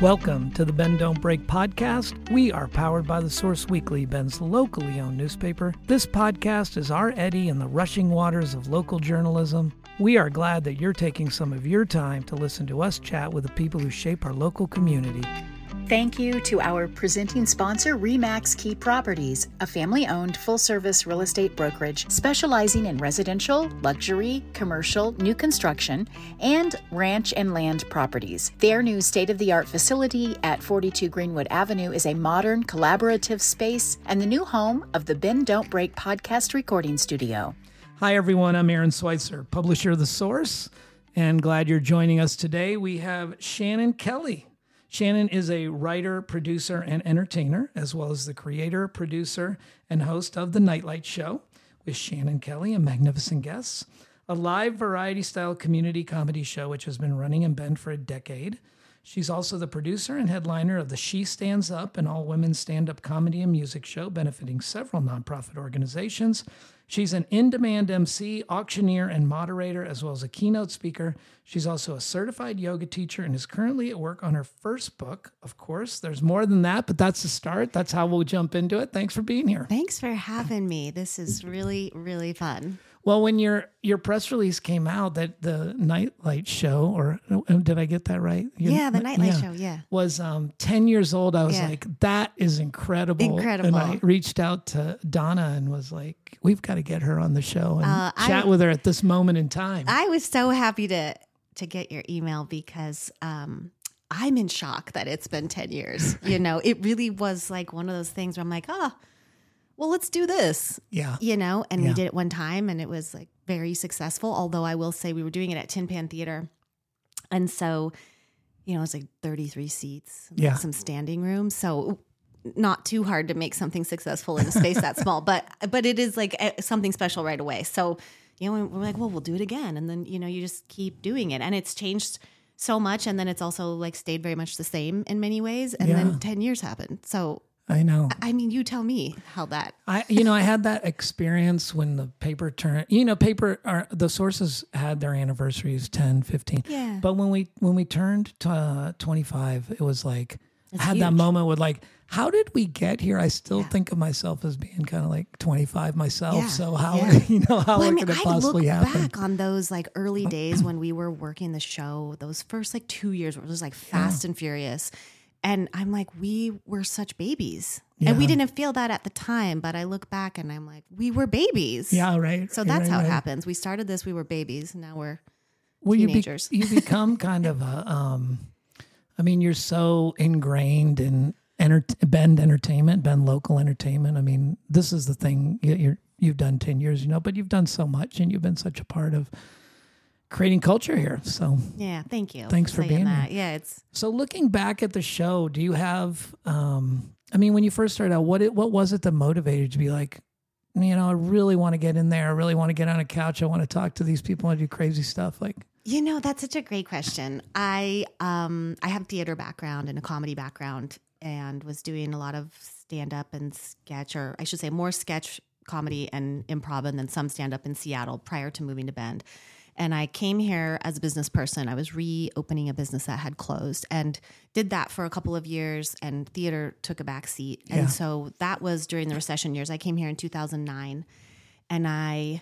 Welcome to the Bend Don't Break podcast. We are powered by the Source Weekly, Bend's locally owned newspaper. This podcast is our eddy in the rushing waters of local journalism. We are glad that you're taking some of your time to listen to us chat with the people who shape our local community. Thank you to our presenting sponsor, Remax Key Properties, a family-owned, full-service real estate brokerage specializing in residential, luxury, commercial, new construction, and ranch and land properties. Their new state-of-the-art facility at 42 Greenwood Avenue is a modern, collaborative space and the new home of the Bend Don't Break podcast recording studio. Hi, everyone. I'm Aaron Switzer, publisher of The Source, and glad you're joining us today. We have Shanan Kelley. Shanan is a writer, producer, and entertainer, as well as the creator, producer, and host of The Night Light Show with Shanan Kelley and Magnificent Guests, a live variety-style community comedy show which has been running in Bend for a decade. She's also the producer and headliner of the She Stands Up, an all-women stand-up comedy and music show benefiting several nonprofit organizations. She's an in-demand MC, auctioneer, and moderator, as well as a keynote speaker. She's also a certified yoga teacher and is currently at work on her first book. Of course, there's more than that, but that's the start. That's how we'll jump into it. Thanks for being here. Thanks for having me. This is really, really fun. Well, when your press release came out that the Night Light Show, or did I get that right? The Night Light Show was 10 years old. I was like, that is incredible. And I reached out to Donna and was like, we've got to get her on the show and chat with her at this moment in time. I was so happy to get your email because I'm in shock that it's been 10 years. You know, it really was like one of those things where I'm like, well, let's do this. Yeah. You know, and we did it one time and it was like very successful. Although I will say we were doing it at Tin Pan Theater. And so, you know, it was like 33 seats, like some standing room. So not too hard to make something successful in a space that small, but it is like something special right away. So, you know, we're like, well, we'll do it again. And then, you know, you just keep doing it and it's changed so much. And then it's also like stayed very much the same in many ways. And then 10 years happened. So I know. I mean, you tell me how that, I had that experience when the paper turned, the sources had their anniversaries, 10, 15, but when we turned to 25, it was like, I had that moment with like, how did we get here? I still think of myself as being kind of like 25 myself. Yeah. So how could it possibly happen? I look back on those like early days when we were working the show, those first like 2 years where it was like fast and furious. And I'm like, we were such babies. Yeah. And we didn't feel that at the time, but I look back and I'm like, we were babies. Yeah, right. So that's how it happens. We started this, we were babies. Now we're teenagers. You become kind of a... I mean, you're so ingrained in Bend entertainment, Bend local entertainment. I mean, this is the thing you've done 10 years, but you've done so much and you've been such a part of creating culture here. So yeah, thank you. Thanks for being here. Yeah, so looking back at the show, do you have, when you first started out, what was it that motivated you to be like, I really want to get in there. I really want to get on a couch. I want to talk to these people and do crazy stuff like. That's such a great question. I have theater background and a comedy background and was doing a lot of stand-up and sketch, or I should say more sketch comedy and improv and then some stand-up in Seattle prior to moving to Bend. And I came here as a business person. I was reopening a business that had closed and did that for a couple of years and theater took a back seat. And so that was during the recession years. I came here in 2009 and I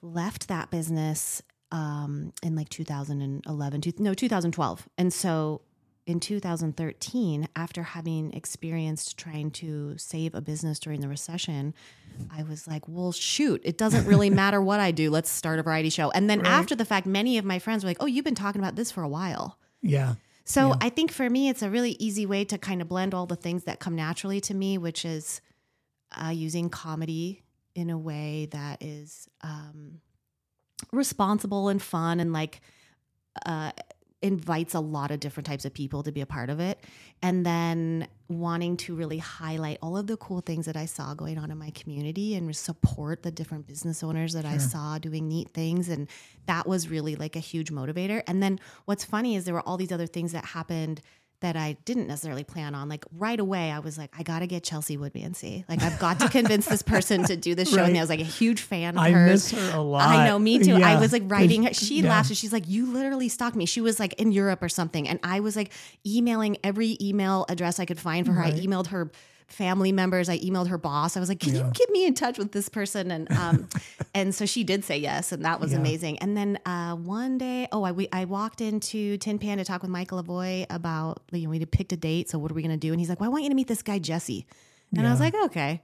left that business in like 2012. And so in 2013, after having experienced trying to save a business during the recession, I was like, well, shoot, it doesn't really matter what I do. Let's start a variety show. And then after the fact, many of my friends were like, oh, you've been talking about this for a while. Yeah. So I think for me, it's a really easy way to kind of blend all the things that come naturally to me, which is using comedy in a way that is... responsible and fun and like invites a lot of different types of people to be a part of it. And then wanting to really highlight all of the cool things that I saw going on in my community and support the different business owners that I saw doing neat things. And that was really like a huge motivator. And then what's funny is there were all these other things that happened that I didn't necessarily plan on. Like right away, I was like, I got to get Chelsea Woodmancy. Like I've got to convince this person to do this show. Right. And I was like a huge fan of hers. I miss her a lot. I know, me too. Yeah. I was like writing her. She laughed and she's like, you literally stalked me. She was like in Europe or something. And I was like emailing every email address I could find for her. Right. I emailed her family members. I emailed her boss. I was like, can you get me in touch with this person? And and so she did say yes. And that was amazing. And then one day, I walked into Tin Pan to talk with Michael Avoy about, you know, we picked a date. So what are we going to do? And he's like, well, I want you to meet this guy, Jesse. And I was like, okay.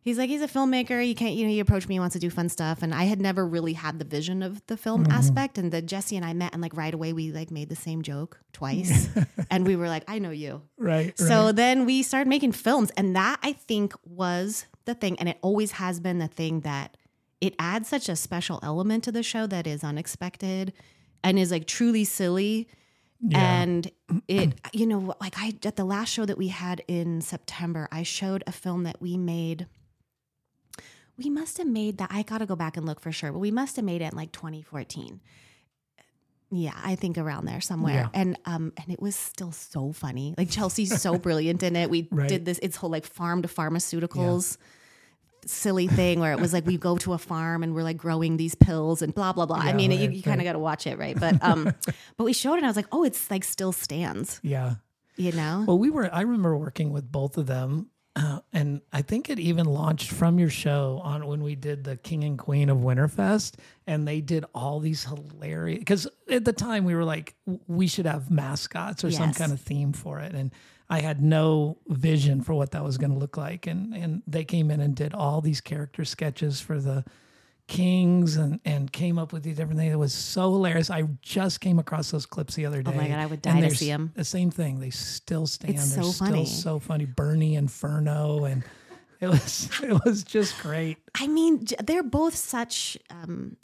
He's like, he's a filmmaker. You can't, you know, he approached me, he wants to do fun stuff. And I had never really had the vision of the film aspect. And Jesse and I met, and like right away, we like made the same joke twice. And we were like, I know you. Right. So then we started making films. And that I think was the thing. And it always has been the thing that it adds such a special element to the show that is unexpected and is like truly silly. Yeah. And it, you know, like at the last show that we had in September, I showed a film that we made. We must have made that. I got to go back and look for sure, but we must have made it in like 2014. Yeah, I think around there somewhere. Yeah. And it was still so funny. Like Chelsea's so brilliant in it. We did this, it's whole like farm to pharmaceuticals silly thing where it was like, we go to a farm and we're like growing these pills and blah, blah, blah. Yeah, I mean, you kind of got to watch it. Right. But, but we showed it and I was like, oh, it's like still stands. Yeah. You know? Well, I remember working with both of them. And I think it even launched from your show on when we did the King and Queen of Winterfest, and they did all these hilarious, because at the time we were like, we should have mascots or some kind of theme for it. And I had no vision for what that was going to look like. And they came in and did all these character sketches for the kings and came up with these different things. It was so hilarious. I just came across those clips the other day. Oh my God, I would die to see them. The same thing. They still stand. It's so funny. So funny. Bernie Inferno. And it was just great. I mean, they're both such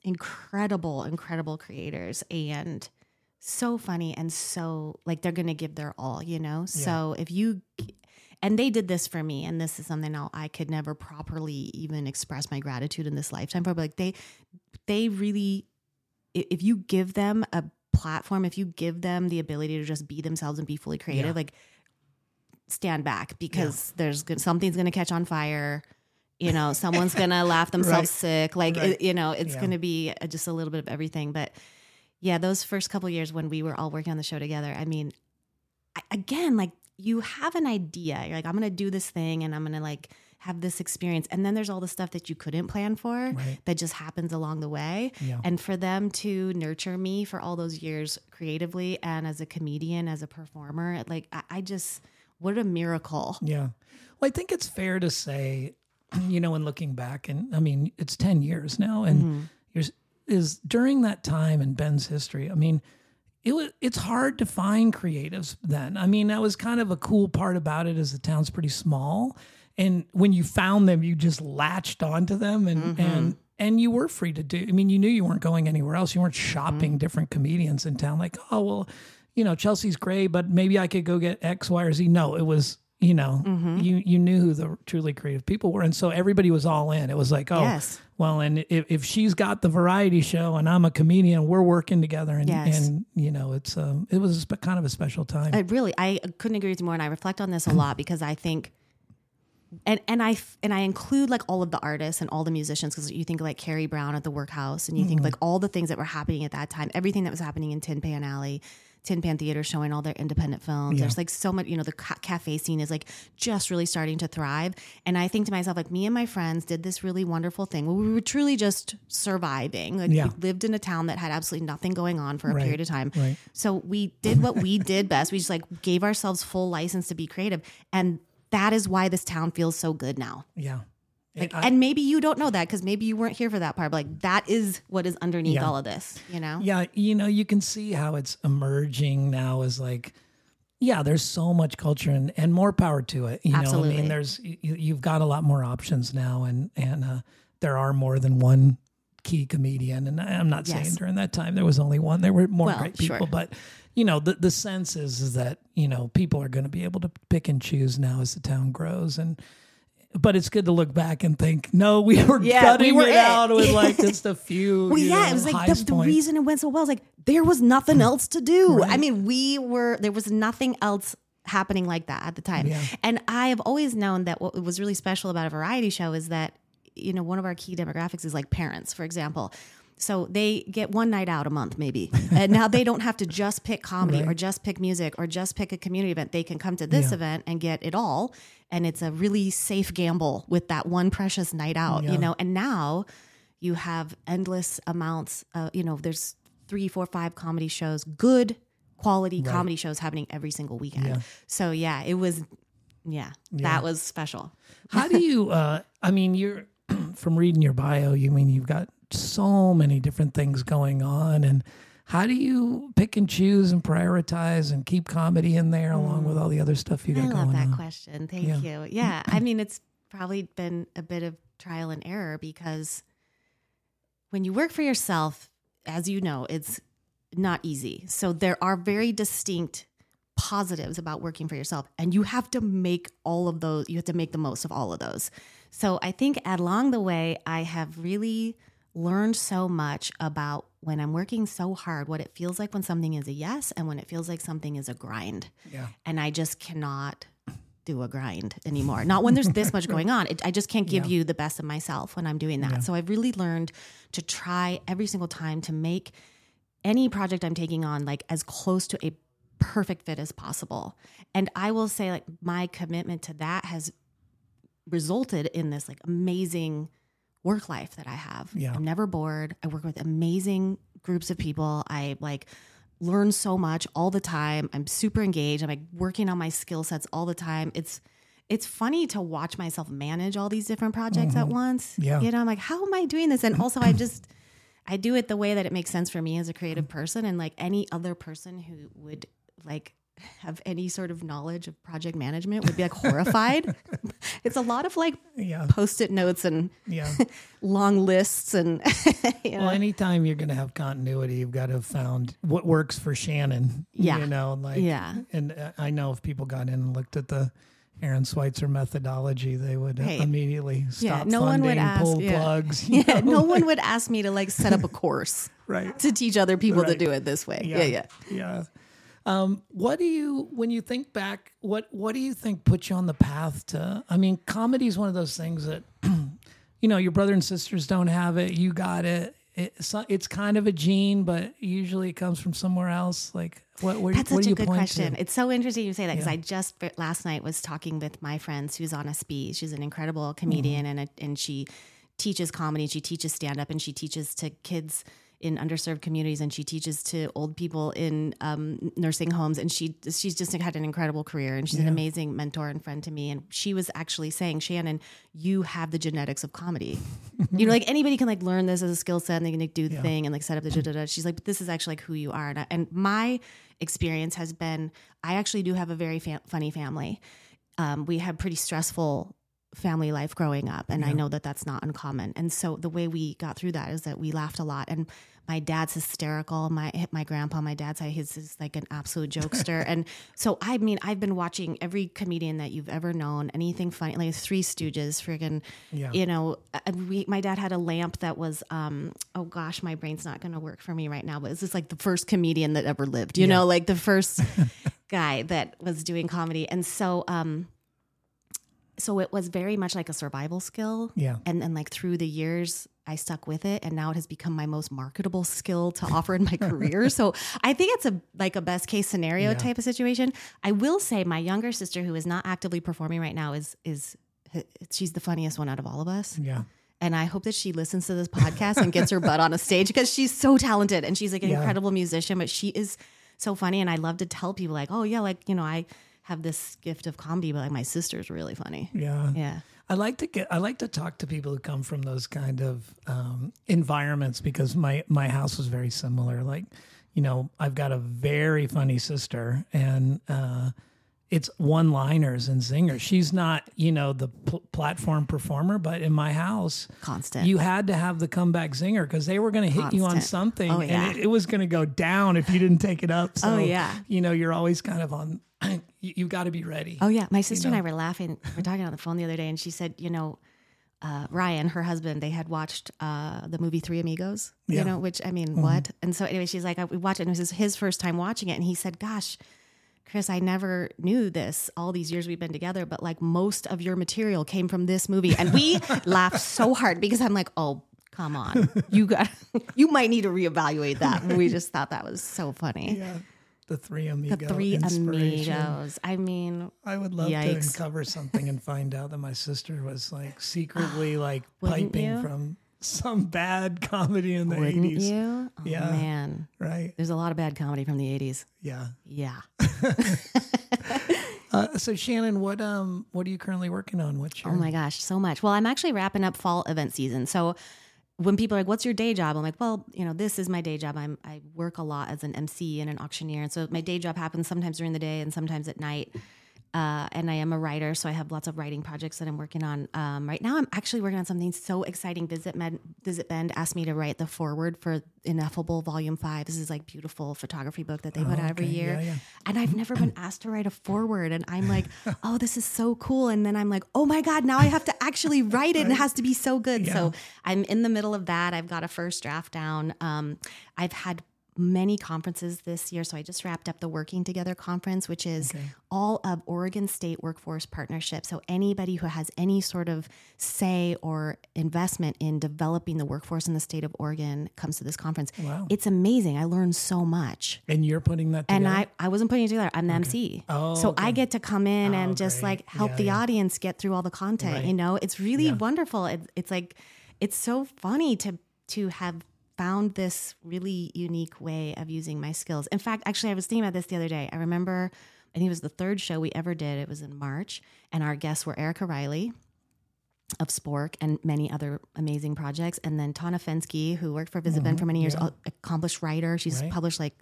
incredible, incredible creators and so funny. And so like, they're going to give their all, you know? So and they did this for me, and this is something I could never properly even express my gratitude in this lifetime for. But like they really, if you give them a platform, if you give them the ability to just be themselves and be fully creative, like stand back, because something's going to catch on fire. You know, someone's going to laugh themselves sick. Like, you know, it's going to be just a little bit of everything. But yeah, those first couple of years when we were all working on the show together, I mean, again, like, you have an idea. You're like, I'm going to do this thing and I'm going to like have this experience. And then there's all the stuff that you couldn't plan for that just happens along the way. Yeah. And for them to nurture me for all those years creatively and as a comedian, as a performer, like I just, what a miracle. Yeah. Well, I think it's fair to say, you know, when looking back, and I mean, it's 10 years now, and is during that time in Ben's history, I mean, it's hard to find creatives then. I mean, that was kind of a cool part about it, is the town's pretty small. And when you found them, you just latched onto them and you were free to do. I mean, you knew you weren't going anywhere else. You weren't shopping different comedians in town. Like, oh, well, you know, Chelsea's great, but maybe I could go get X, Y, or Z. No, it was, you know, you knew who the truly creative people were. And so everybody was all in. It was like, oh, well, and if she's got the variety show and I'm a comedian, we're working together. And, and you know, it's it was kind of a special time. I couldn't agree with you more. And I reflect on this a lot, because I think, and I include like all of the artists and all the musicians, because you think like Carrie Brown at the Workhouse, and you think like all the things that were happening at that time, everything that was happening in Tin Pan Alley, Tin Pan Theater showing all their independent films. There's like so much, you know, the cafe scene is like just really starting to thrive. And I think to myself, like, me and my friends did this really wonderful thing where we were truly just surviving. Like we lived in a town that had absolutely nothing going on for a period of time. Right. So we did what we did best. We just like gave ourselves full license to be creative. And that is why this town feels so good now. Yeah. Like, and maybe you don't know that, because maybe you weren't here for that part, but like that is what is underneath all of this, you know? Yeah. You know, you can see how it's emerging now as like, yeah, there's so much culture and more power to it. You know, I mean, you've got a lot more options now, and there are more than one key comedian. And I'm not saying during that time there was only one, there were more great people, but you know, the sense is that, you know, people are going to be able to pick and choose now as the town grows. But it's good to look back and think, no, we were gutting it out with like just a few. Well, it was like the reason it went so well is like there was nothing else to do. Right. I mean, there was nothing else happening like that at the time. Yeah. And I have always known that what was really special about a variety show is that, you know, one of our key demographics is like parents, for example. So they get one night out a month maybe. And now they don't have to just pick comedy right. or just pick music or just pick a community event. They can come to this yeah. event and get it all. And it's a really safe gamble with that one precious night out, yeah. you know, and now you have endless amounts. You know, there's 3, 4, 5 comedy shows, good quality right. comedy shows happening every single weekend. Yeah. So yeah, it was, yeah, yeah, that was special. How do you, I mean, you're from reading your bio, you mean you've got so many different things going on, and how do you pick and choose and prioritize and keep comedy in there along with all the other stuff you got going on? I love that question. Thank you. Yeah. I mean, it's probably been a bit of trial and error because when you work for yourself, as you know, it's not easy. So there are very distinct positives about working for yourself, and you have to make all of those, you have to make the most of all of those. So I think along the way, I have really learned so much about when I'm working so hard, what it feels like when something is a yes and when it feels like something is a grind. Yeah. And I just cannot do a grind anymore. Not when there's this much going on. I just can't give you the best of myself when I'm doing that. Yeah. So I've really learned to try every single time to make any project I'm taking on like as close to a perfect fit as possible. And I will say like my commitment to that has resulted in this like amazing work life that I have. Yeah. I'm never bored. I work with amazing groups of people. I like learn so much all the time. I'm super engaged. I'm like working on my skill sets all the time. It's funny to watch myself manage all these different projects at once. Yeah. You know, I'm like, how am I doing this? And also I do it the way that it makes sense for me as a creative person. And like any other person who would like have any sort of knowledge of project management would be like horrified. It's a lot of like post-it notes and long lists. And well, anytime you're going to have continuity, you've got to have found what works for Shanan, you know, like, and I know if people got in and looked at the Aaron Switzer methodology, they would immediately stop funding, pull plugs. Yeah, no one would ask me to like set up a course right. to teach other people to do it this way. Yeah. What do you, when you think back, what do you think put you on the path to, I mean, comedy is one of those things that, you know, your brother and sisters don't have it. You got it. It's kind of a gene, but usually it comes from somewhere else. Like what do you point to? That's such a good question. It's so interesting you say that because I just last night was talking with my friend, Susanna Spee. She's an incredible comedian and she teaches comedy, she teaches stand up and she teaches to kids in underserved communities, and she teaches to old people in nursing homes, and she's just had an incredible career, and she's an amazing mentor and friend to me. And she was actually saying, Shanan, you have the genetics of comedy. You know, like anybody can like learn this as a skill set, and they can like do the thing and like set up the da-da-da. She's like, but this is actually like who you are. And my experience has been, I actually do have a very funny family. We had pretty stressful family life growing up, and I know that that's not uncommon. And so the way we got through that is that we laughed a lot, and my dad's hysterical. My grandpa, my dad's side, he's like an absolute jokester. And so, I mean, I've been watching every comedian that you've ever known, anything funny, like Three Stooges, friggin', you know, my dad had a lamp that was, oh gosh, my brain's not going to work for me right now, but this is like the first comedian that ever lived, you know, like the first guy that was doing comedy. And so, so it was very much like a survival skill. Yeah. And then like through the years I stuck with it, and now it has become my most marketable skill to offer in my career. So I think it's a best case scenario type of situation. I will say my younger sister, who is not actively performing right now, is she's the funniest one out of all of us. Yeah. And I hope that she listens to this podcast and gets her butt on a stage, because she's so talented and she's like an incredible musician, but she is so funny. And I love to tell people like, oh yeah, like, you know, I have this gift of comedy, but like my sister's really funny. Yeah. Yeah. I like to talk to people who come from those kind of environments, because my house was very similar. Like, you know, I've got a very funny sister, and it's one-liners and zingers. She's not, you know, the platform performer, but in my house, constant. You had to have the comeback zinger because they were going to hit you on something, and it was going to go down if you didn't take it up. So, you know, you're always kind of on. You've got to be ready. Oh yeah, my sister and I were laughing. We were talking on the phone the other day, and she said, you know, Ryan, her husband, they had watched the movie Three Amigos. You know, which I mean, what? And so anyway, she's like, we watched it, and it was his first time watching it, and he said, gosh, Chris, I never knew this all these years we've been together, but like most of your material came from this movie. And we laughed so hard because I'm like, oh, come on. You might need to reevaluate that. We just thought that was so funny. Yeah. The Three Amigos. The Three Amigos. I mean, I would love to uncover something and find out that my sister was like secretly like piping from some bad comedy in the 80s. You? Oh, yeah. Man. Right. There's a lot of bad comedy from the 80s. Yeah. Yeah. So Shanan, what are you currently working on? Oh my gosh, so much. Well, I'm actually wrapping up fall event season. So when people are like, what's your day job? I'm like, well, you know, this is my day job. I work a lot as an MC and an auctioneer. And so my day job happens sometimes during the day and sometimes at night. And I am a writer, so I have lots of writing projects that I'm working on. Right now, I'm actually working on something so exciting. Visit Bend asked me to write the foreword for Ineffable Volume 5. This is like beautiful photography book that they put out every year. Yeah, yeah. And I've never been asked to write a foreword. And I'm like, oh, this is so cool. And then I'm like, oh my God, now I have to actually write it. And it has to be so good. Yeah. So I'm in the middle of that. I've got a first draft down. I've had many conferences this year. So I just wrapped up the Working Together conference, which is all of Oregon State Workforce Partnership. So anybody who has any sort of say or investment in developing the workforce in the state of Oregon comes to this conference. Wow. It's amazing. I learned so much. And you're putting that together? And I wasn't putting it together. I'm the MC. Oh, so I get to come in and just like help the audience get through all the content. Right. You know, it's really wonderful. It's like, it's so funny to have found this really unique way of using my skills. In fact, actually, I was thinking about this the other day. I remember, I think it was the third show we ever did. It was in March, and our guests were Erica Riley of Spork and many other amazing projects. And then Tana Fensky, who worked for Visit Bend for many years, accomplished writer. She's published like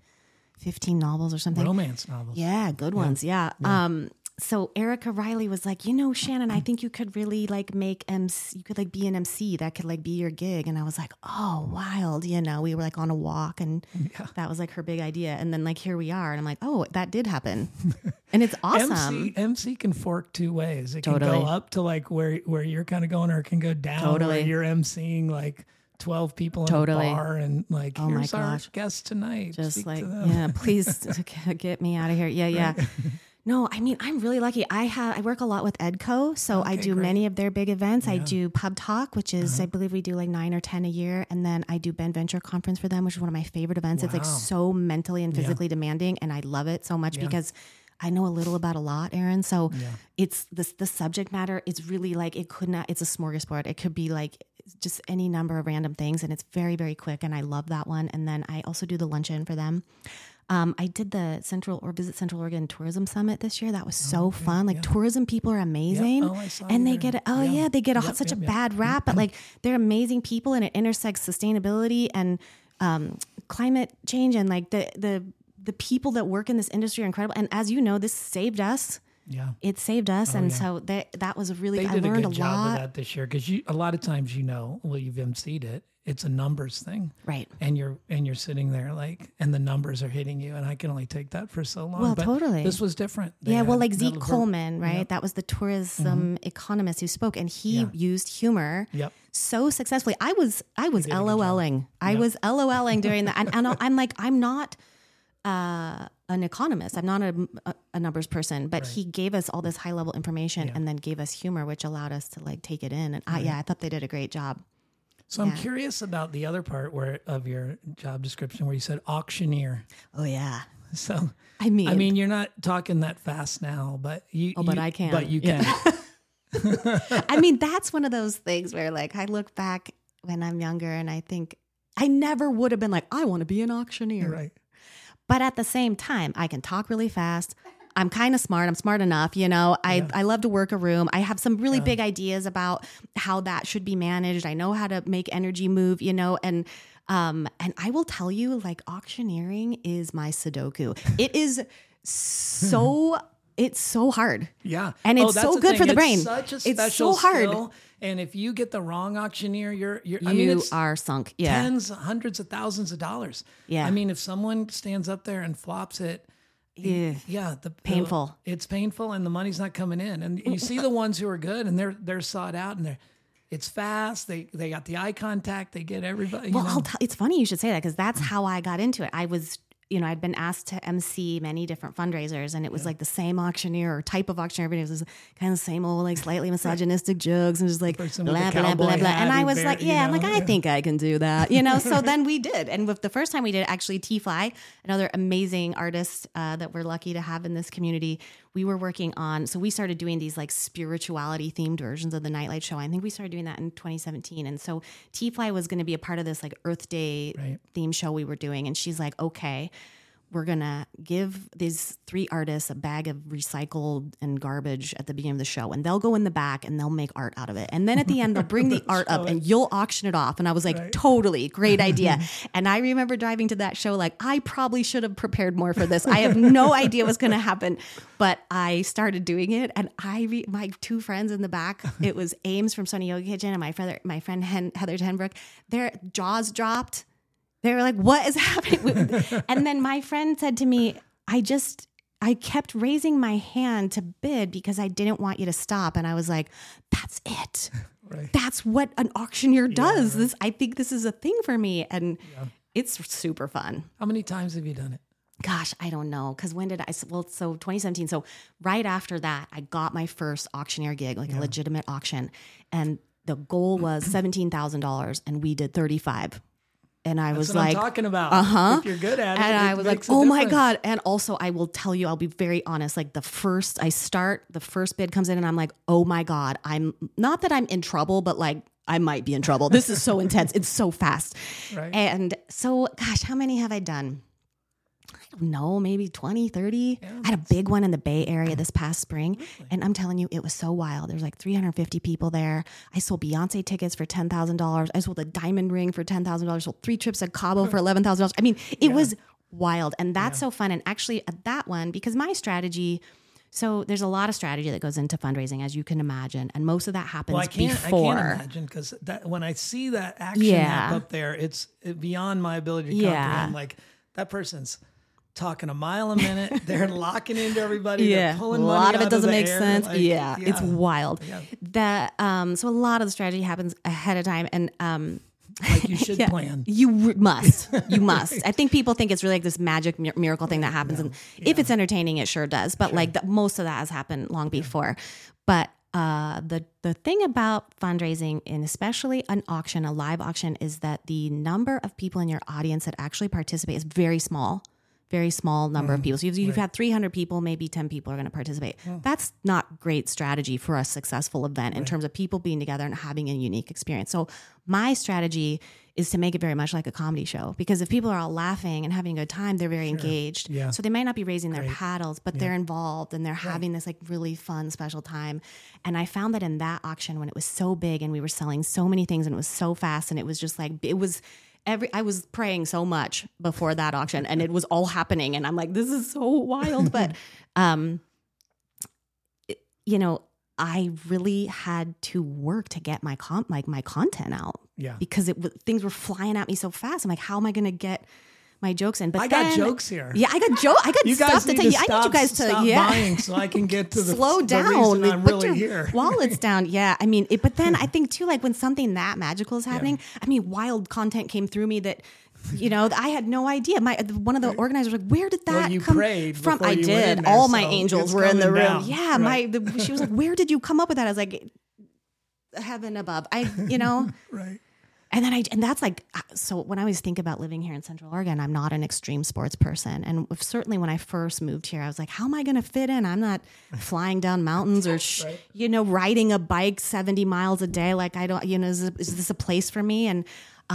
15 novels or something. Romance novels. Yeah, good ones. Yeah. So Erica Riley was like, you know, Shanan, I think you could really like make MC, you could like be an MC that could like be your gig. And I was like, oh, wild. You know, we were like on a walk and that was like her big idea. And then like, here we are. And I'm like, oh, that did happen. And it's awesome. MC can fork two ways. It can go up to like where you're kind of going, or it can go down where you're MCing like 12 people in a bar and like, oh, here's our guest tonight. Just speak like, please get me out of here. Yeah. Right. No, I mean, I'm really lucky. I work a lot with Edco, so I do many of their big events. Yeah. I do Pub Talk, which is, I believe we do like 9 or 10 a year. And then I do Ben Venture Conference for them, which is one of my favorite events. Wow. It's like so mentally and physically demanding. And I love it so much because I know a little about a lot, Aaron. So it's the subject matter is really like, it's a smorgasbord. It could be like just any number of random things. And it's very, very quick. And I love that one. And then I also do the luncheon for them. I did the Visit Central Oregon Tourism Summit this year. That was so fun. Like tourism people are amazing, they get such a bad rap, but like they're amazing people, and it intersects sustainability and climate change, and like the people that work in this industry are incredible. And as you know, this saved us. Yeah, it saved us, so that was really. I learned a lot. They did a good job of that this year because a lot of times, you know, you've emceed it. It's a numbers thing, right? And you're sitting there like, and the numbers are hitting you, and I can only take that for so long. Well, but totally, this was different. Like Zeke Coleman, right? Yep. That was the tourism economist who spoke, and he used humor so successfully. I was LOLing. I was LOLing during that, and I'm like, I'm not an economist. I'm not a numbers person, but he gave us all this high level information and then gave us humor, which allowed us to like take it in. And I thought they did a great job. So I'm curious about the other part of your job description where you said auctioneer. Oh yeah. So I mean you're not talking that fast now, but I can. But you can. I mean, that's one of those things where like I look back when I'm younger and I think I never would have been like, I want to be an auctioneer. Right. But at the same time, I can talk really fast. I'm kind of smart. I'm smart enough. You know, I love to work a room. I have some really big ideas about how that should be managed. I know how to make energy move, you know, and I will tell you, like, auctioneering is my Sudoku. It is so, it's so hard. Yeah. And it's so good for the brain. It's such a special skill. And if you get the wrong auctioneer, you are sunk. Yeah. Tens, hundreds of thousands of dollars. Yeah. I mean, if someone stands up there and flops it, painful. It's painful, and the money's not coming in. And you see the ones who are good, and they're sought out, and it's fast. They got the eye contact. They get everybody. Well, it's funny you should say that because that's how I got into it. I was you know, I'd been asked to MC many different fundraisers, and it was like the same auctioneer or type of auctioneer, but it was kind of the same old, like slightly misogynistic jokes and just like blah, blah, blah, blah, blah. And I was like, yeah, I'm like, I think I can do that, you know? So then we did. And with the first time we did, actually T-Fly, another amazing artist that we're lucky to have in this community, we were working on, so we started doing these like spirituality themed versions of the Night Light Show. I think we started doing that in 2017. And so T-Fly was going to be a part of this like Earth Day theme show we were doing. And she's like, okay, we're going to give these three artists a bag of recycled and garbage at the beginning of the show. And they'll go in the back and they'll make art out of it. And then at the end, they'll bring the art up and you'll auction it off. And I was like, totally great idea. And I remember driving to that show like, I probably should have prepared more for this. I have no idea what's going to happen. But I started doing it. And my two friends in the back, it was Ames from Sunny Yoga Kitchen and my friend Heather Tenbrook, their jaws dropped. They were like, what is happening? And then my friend said to me, I kept raising my hand to bid because I didn't want you to stop. And I was like, that's it. That's what an auctioneer does. This, I think this is a thing for me. And it's super fun. How many times have you done it? Gosh, I don't know. Because when did I, well, so 2017. So right after that, I got my first auctioneer gig, like a legitimate auction. And the goal was $17,000 and we did 35. And I was like, I'm talking about. If you're good at it. And I was like, oh my God. And also I will tell you, I'll be very honest. Like the first bid comes in and I'm like, oh my God, I'm not that I'm in trouble, but like I might be in trouble. This is so intense. It's so fast. Right. And so, gosh, how many have I done? I don't know, maybe 20, 30. Yeah, I had a big one in the Bay Area this past spring. Really? And I'm telling you, it was so wild. There was like 350 people there. I sold Beyonce tickets for $10,000. I sold a diamond ring for $10,000. I sold three trips at Cabo for $11,000. I mean, it was wild. And that's so fun. And actually at that one, because my strategy, so there's a lot of strategy that goes into fundraising, as you can imagine. And most of that happens before. I can't imagine, because when I see that action app up there, it's beyond my ability to comprehend. Like that person's talking a mile a minute, they're locking into everybody. They're pulling money out of the air. A lot of it doesn't make sense. Like, it's wild. Yeah. So a lot of the strategy happens ahead of time, and like you should plan. You must. I think people think it's really like this magic miracle thing that happens, and if it's entertaining, it sure does. But like most of that has happened long before. But the thing about fundraising, and especially an auction, a live auction, is that the number of people in your audience that actually participate is very small. Very small number of people. So you've had 300 people, maybe 10 people are going to participate. That's not great strategy for a successful event in terms of people being together and having a unique experience. So my strategy is to make it very much like a comedy show, because if people are all laughing and having a good time, they're very engaged. Yeah. So they might not be raising their paddles, but they're involved and they're having this like really fun, special time. And I found that in that auction, when it was so big and we were selling so many things and it was so fast, and it was just like, it was... I was praying so much before that auction, and it was all happening. And I'm like, this is so wild. But, I really had to work to get my my content out because things were flying at me so fast. I'm like, how am I going to get my jokes in? But I got jokes here. Yeah, I got jokes. I got stuff to tell you. I need you guys to stop buying so I can get to the slow down. The I'm put really your here. Wallets down. Yeah, I mean, but then I think too, like when something that magical is happening, I mean, wild content came through me that. You know, I had no idea. One of the organizers was like, where did that come from? I did. All my angels were in the room. Yeah, she was like, where did you come up with that? I was like, heaven above. And then that's like, so when I always think about living here in Central Oregon, I'm not an extreme sports person. And certainly when I first moved here, I was like, how am I going to fit in? I'm not flying down mountains or, riding a bike 70 miles a day. Like I don't, is this a place for me?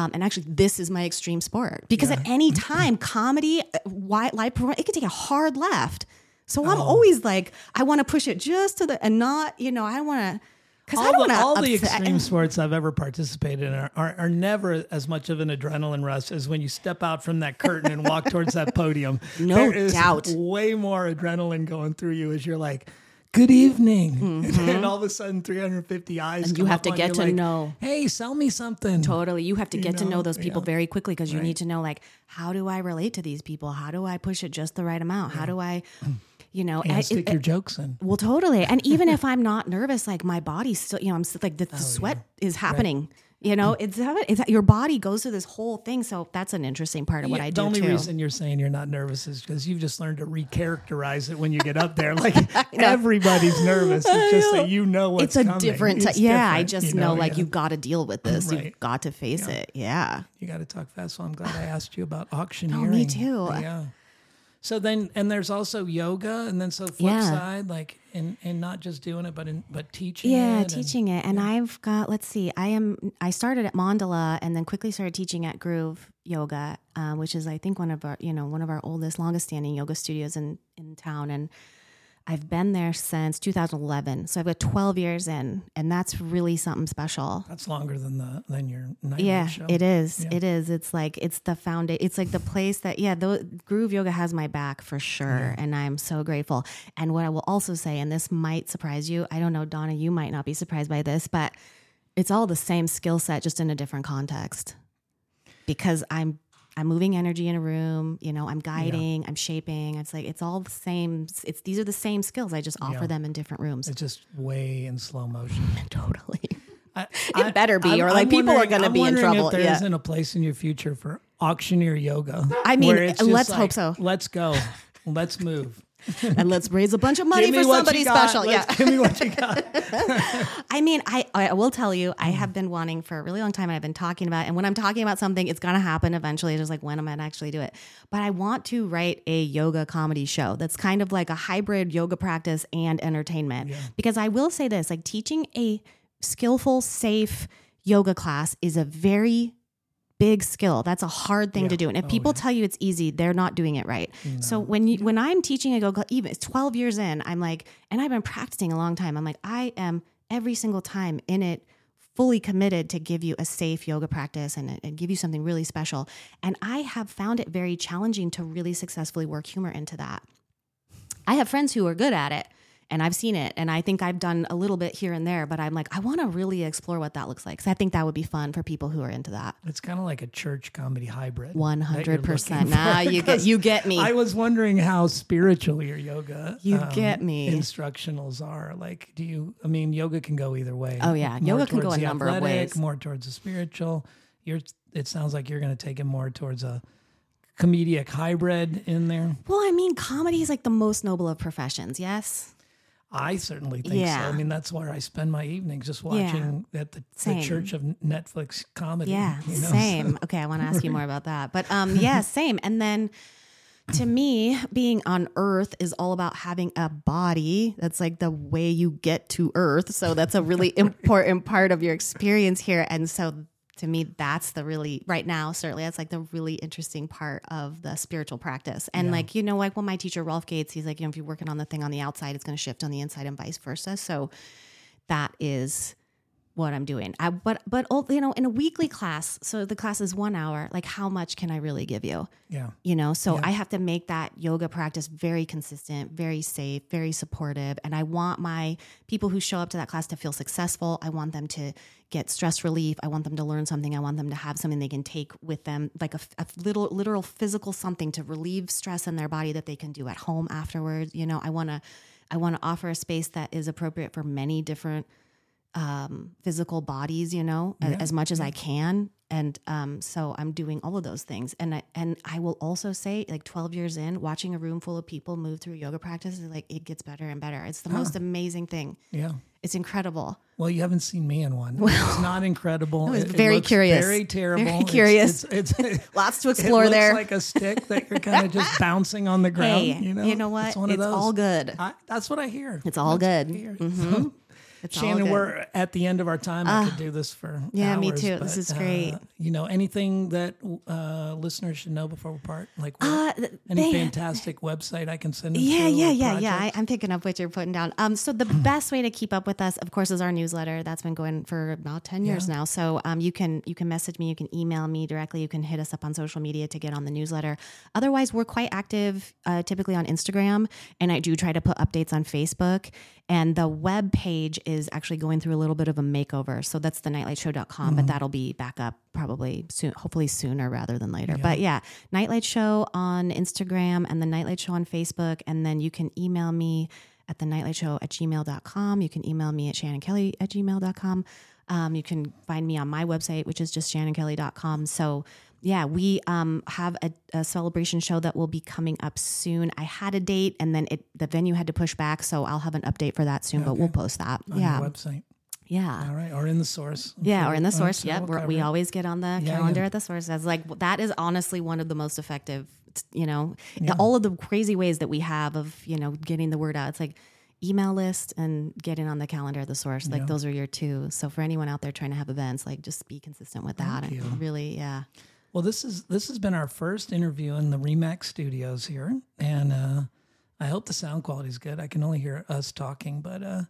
And actually, this is my extreme sport, because at any time, comedy, live performance, it could take a hard left. So I'm always like, I want to push it just to the, and not, I want to, because I don't want to. All the extreme sports I've ever participated in are never as much of an adrenaline rush as when you step out from that curtain and walk towards that podium. No doubt. Way more adrenaline going through you as you're like, good evening. Mm-hmm. And all of a sudden 350 eyes. And you have to get to know, hey, sell me something. Totally. You have to get to know those people very quickly, because you need to know, like, how do I relate to these people? How do I push it just the right amount? How do I, and stick your jokes in. Well, totally. And even if I'm not nervous, like my body's still, I'm like the sweat is happening. You know, it's your body goes through this whole thing. So that's an interesting part of what I do. The only reason you're saying you're not nervous is because you've just learned to recharacterize it when you get up there. Like everybody's nervous. It's just that you know what's coming. It's a different time. Yeah, I just know you've got to deal with this. Right. You've got to face it. Yeah. You got to talk fast. So I'm glad I asked you about auctioneering. Oh, me too. Yeah. So then, and there's also yoga, and then so flip side, like, and not just doing it, but teaching it. Yeah, teaching it. And I've got, let's see, I started at Mandala and then quickly started teaching at Groove Yoga, which is, I think, one of our oldest, longest standing yoga studios in town. And I've been there since 2011. So I've got 12 years in, and that's really something special. That's longer than your night show. Yeah, it is. Yeah. It is. It's like, it's the foundation. It's like the place that, Groove Yoga has my back for sure. Yeah. And I'm so grateful. And what I will also say, and this might surprise you, I don't know, Donna, you might not be surprised by this, but it's all the same skill set, just in a different context, because I'm moving energy in a room, I'm guiding, I'm shaping. It's like, it's all the same. These are the same skills. I just offer them in different rooms. It's just way in slow motion. Totally. It better be, or like people are going to be in trouble. If there isn't a place in your future for auctioneer yoga. I mean, let's hope so. Let's go. Let's move. And let's raise a bunch of money for somebody special. Give me what you got. I mean, I will tell you, I have been wanting for a really long time, and I've been talking about it. And when I'm talking about something, it's going to happen eventually. It's just like, when am I going to actually do it? But I want to write a yoga comedy show that's kind of like a hybrid yoga practice and entertainment. Yeah. Because I will say this, like, teaching a skillful, safe yoga class is a very big skill. That's a hard thing to do. And if people tell you it's easy, they're not doing it right. No. So when I'm teaching a yoga, even 12 years in, I'm like, and I've been practicing a long time. I'm like, I am every single time in it, fully committed to give you a safe yoga practice and give you something really special. And I have found it very challenging to really successfully work humor into that. I have friends who are good at it, and I've seen it, and I think I've done a little bit here and there, but I'm like, I want to really explore what that looks like, because I think that would be fun for people who are into that. It's kind of like a church comedy hybrid. 100%. Now you get me. I was wondering how spiritual your yoga instructionals are. Like, yoga can go either way. Oh yeah, yoga can go a number of ways. More towards the spiritual. It sounds like you're going to take it more towards a comedic hybrid in there. Well, I mean, comedy is like the most noble of professions. Yes. I certainly think so. I mean, that's where I spend my evenings, just watching at the Church of Netflix comedy. Yeah, same. So. Okay, I want to ask you more about that. But same. And then to me, being on Earth is all about having a body. That's like the way you get to Earth. So that's a really important part of your experience here. And so to me, that's the really, right now, certainly, that's like the really interesting part of the spiritual practice. And when my teacher, Rolf Gates, he's like, if you're working on the thing on the outside, it's going to shift on the inside and vice versa. So that is what I'm doing. But in a weekly class, so the class is 1 hour, like, how much can I really give you? Yeah. I have to make that yoga practice very consistent, very safe, very supportive. And I want my people who show up to that class to feel successful. I want them to get stress relief. I want them to learn something. I want them to have something they can take with them, like a little literal physical something to relieve stress in their body that they can do at home afterwards. I want to offer a space that is appropriate for many different physical bodies, as much as I can. And, so I'm doing all of those things. And I will also say, like, 12 years in, watching a room full of people move through yoga practice, like, it gets better and better. It's the most amazing thing. Yeah. It's incredible. Well, you haven't seen me in one. Well, it's not incredible. It looks very terrible. Very curious. It's lots to explore there. It's like a stick that you're kind of just bouncing on the ground. Hey, you know what? It's all good. That's what I hear. It's all good. Mm-hmm. Shannon, we're at the end of our time. I could do this for hours, me too. But this is great. Anything that listeners should know before we part? Like, any fantastic website I can send them to? Yeah. I'm picking up what you're putting down. So the best way to keep up with us, of course, is our newsletter. That's been going for about 10 years now. So you can message me, you can email me directly, you can hit us up on social media to get on the newsletter. Otherwise, we're quite active, typically on Instagram, and I do try to put updates on Facebook. And the web page is actually going through a little bit of a makeover. So that's thenightlightshow.com, but that'll be back up probably soon, hopefully sooner rather than later. Yeah. But Nightlight Show on Instagram and The Nightlight Show on Facebook. And then you can email me at thenightlightshow@gmail.com. You can email me at ShananKelley@gmail.com. You can find me on my website, which is just shanankelley.com. So yeah, we have a celebration show that will be coming up soon. I had a date and then the venue had to push back. So I'll have an update for that soon, okay. But we'll post that. On your website. Yeah. All right. Or in the Source. Or in the Source. Yep. We always get on the calendar at the Source. That's like, that is honestly one of the most effective, all of the crazy ways that we have of, getting the word out. It's like email list and getting on the calendar at the Source. Like those are your two. So for anyone out there trying to have events, like just be consistent with that. Well, this has been our first interview in the Remax studios here. And, I hope the sound quality is good. I can only hear us talking, but,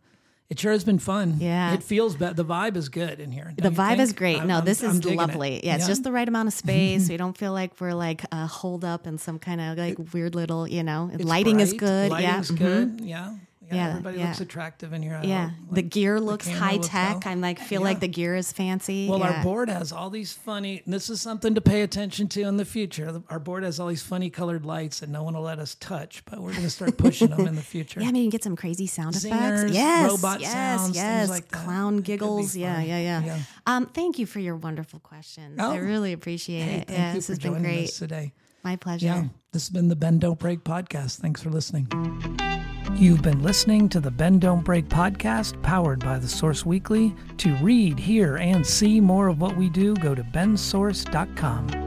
it sure has been fun. Yeah. It feels bad. The vibe is good in here. The vibe is great. This is lovely. Yeah. It's just the right amount of space. We don't feel like we're like holed up in some kind of like weird little, lighting is good. Yeah. Everybody looks attractive in here. The gear looks high tech. I feel like the gear is fancy. Well, our board has all these funny, and this is something to pay attention to in the future. Our board has all these funny colored lights that no one will let us touch, but we're going to start pushing them in the future. Yeah, I mean, you can get some crazy sound Zingers, effects. Yes. Robot sounds. Yes. Like clown giggles. Yeah. Thank you for your wonderful questions. I really appreciate it. Thank you for joining us today. My pleasure. Yeah. This has been the Bend Don't Break podcast. Thanks for listening. You've been listening to the Bend Don't Break podcast, powered by The Source Weekly. To read, hear, and see more of what we do, go to bendsource.com.